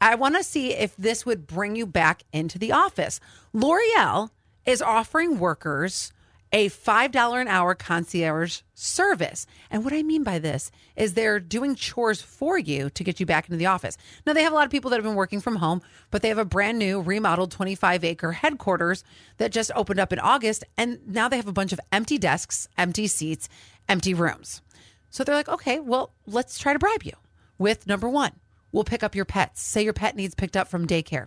I want to see if this would bring you back into the office. L'Oreal is offering workers a $5 an hour concierge service. And what I mean by this is they're doing chores for you to get you back into the office. Now, they have a lot of people that have been working from home, but they have a brand new remodeled 25-acre headquarters that just opened up in August. And now they have a bunch of empty desks, empty seats, empty rooms. So they're like, okay, well, let's try to bribe you with number one. We'll pick up your pets. Say your pet needs picked up from daycare.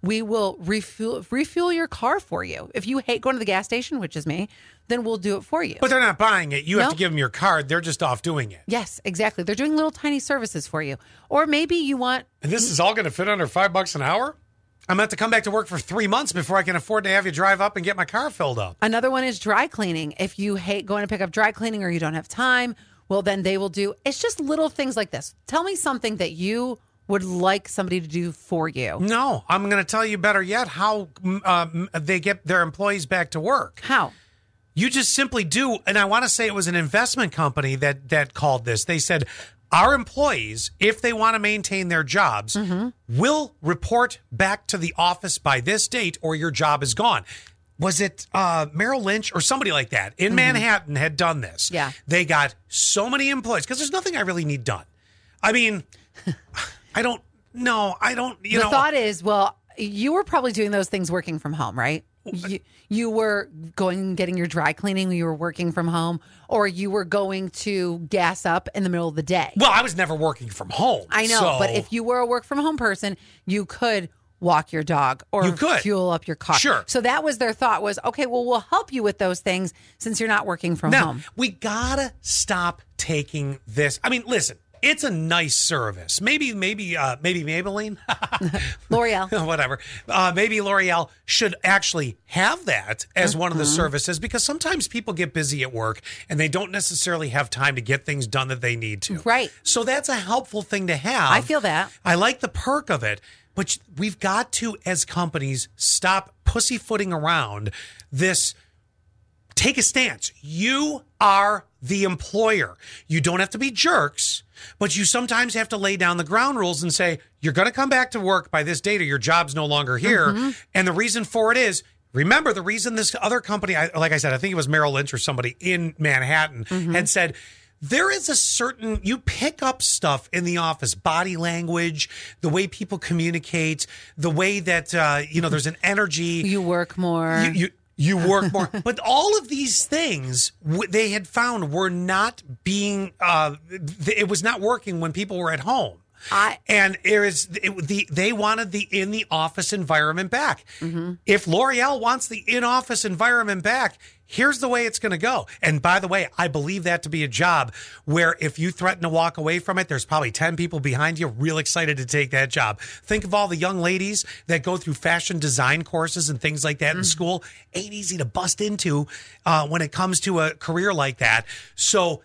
We will refuel your car for you. If you hate going to the gas station, which is me, then we'll do it for you. But they're not buying it. You have to give them your card. They're just off doing it. Yes, exactly. They're doing little tiny services for you. Or maybe you want... And this is all going to fit under $5 an hour? I'm going to have to come back to work for 3 months before I can afford to have you drive up and get my car filled up. Another one is dry cleaning. If you hate going to pick up dry cleaning or you don't have time, well, then they will do... It's just little things like this. Tell me something that you... would like somebody to do for you. No, I'm going to tell you better yet how they get their employees back to work. How? You just simply do, and I want to say it was an investment company that called this. They said, our employees, if they want to maintain their jobs, will report back to the office by this date or your job is gone. Was it Merrill Lynch or somebody like that in Manhattan had done this? Yeah. They got so many employees, because there's nothing I really need done. I mean... I don't know. The thought is, well, you were probably doing those things working from home, right? You were going and getting your dry cleaning when you were working from home, or you were going to gas up in the middle of the day. Well, I was never working from home. I know, but if you were a work from home person, you could walk your dog or fuel up your car. Sure. So that was their thought was, okay, well, we'll help you with those things since you're not working from home. We gotta stop taking this. I mean, listen. It's a nice service. Maybe Maybelline, L'Oreal, whatever. Maybe L'Oreal should actually have that as one of the services, because sometimes people get busy at work and they don't necessarily have time to get things done that they need to. Right. So that's a helpful thing to have. I feel that. I like the perk of it, but we've got to, as companies, stop pussyfooting around this. Take a stance. You are the employer. You don't have to be jerks, but you sometimes have to lay down the ground rules and say, you're going to come back to work by this date or your job's no longer here. And the reason for it is, remember, the reason this other company, like I said, I think it was Merrill Lynch or somebody in Manhattan, had said, there is a certain, you pick up stuff in the office, body language, the way people communicate, the way that, there's an energy. You work more. You work more. But all of these things they had found were not being, it was not working when people were at home. They wanted the in-the-office environment back. If L'Oreal wants the in-office environment back, here's the way it's going to go. And by the way, I believe that to be a job where if you threaten to walk away from it, there's probably 10 people behind you real excited to take that job. Think of all the young ladies that go through fashion design courses and things like that in school. Ain't easy to bust into when it comes to a career like that. So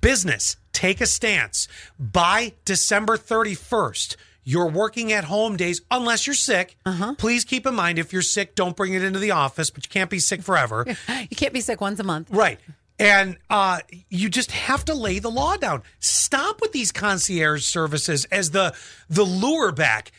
business, take a stance. By December 31st, your working at home days, unless you're sick, please keep in mind, if you're sick, don't bring it into the office, but you can't be sick forever. You can't be sick once a month. Right. And you just have to lay the law down. Stop with these concierge services as the lure back.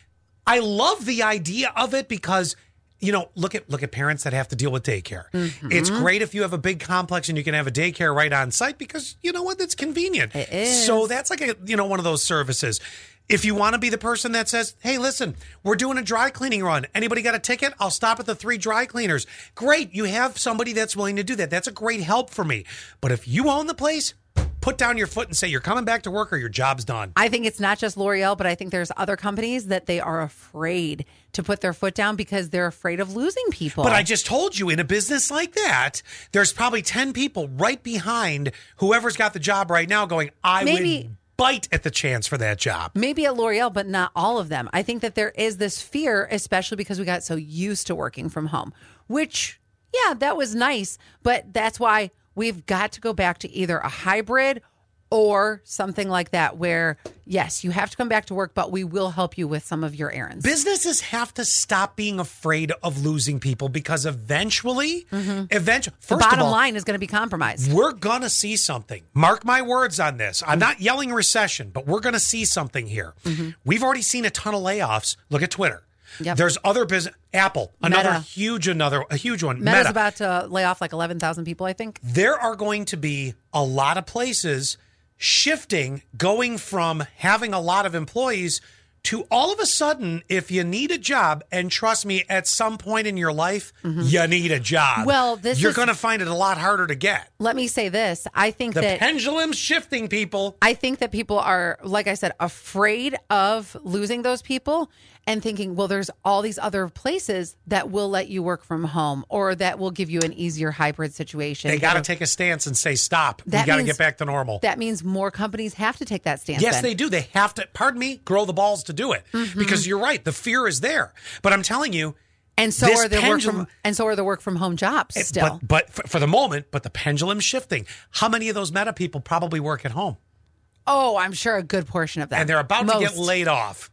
I love the idea of it because... look at parents that have to deal with daycare. It's great if you have a big complex and you can have a daycare right on site because, you know what, that's convenient. It is. So that's like one of those services. If you want to be the person that says, hey, listen, we're doing a dry cleaning run. Anybody got a ticket? I'll stop at the 3 dry cleaners. Great. You have somebody that's willing to do that. That's a great help for me. But if you own the place, put down your foot and say you're coming back to work or your job's done. I think it's not just L'Oreal, but I think there's other companies that they are afraid to put their foot down because they're afraid of losing people. But I just told you, in a business like that, there's probably 10 people right behind whoever's got the job right now going, I would bite at the chance for that job. Maybe at L'Oreal, but not all of them. I think that there is this fear, especially because we got so used to working from home, which, yeah, that was nice, but that's why... We've got to go back to either a hybrid or something like that where, yes, you have to come back to work, but we will help you with some of your errands. Businesses have to stop being afraid of losing people because eventually, first of all, the bottom line is going to be compromised. We're going to see something. Mark my words on this. I'm not yelling recession, but we're going to see something here. Mm-hmm. We've already seen a ton of layoffs. Look at Twitter. Yep. There's other business. Apple, another huge one. Meta's about to lay off like 11,000 people, I think. There are going to be a lot of places shifting, going from having a lot of employees to all of a sudden, if you need a job, and trust me, at some point in your life, you need a job. Well, you're going to find it a lot harder to get. Let me say this. I think that the pendulum's shifting, people. I think that people are, like I said, afraid of losing those people and thinking, well, there's all these other places that will let you work from home or that will give you an easier hybrid situation. They got to take a stance and say, stop. We got to get back to normal. That means more companies have to take that stance. Yes, then. They do. They have to, pardon me, grow the balls to do it because you're right. The fear is there, but I'm telling you, and so are the work from home jobs still. But for the moment, but the pendulum's shifting. How many of those Meta people probably work at home? Oh, I'm sure a good portion of them, and they're about to get laid off.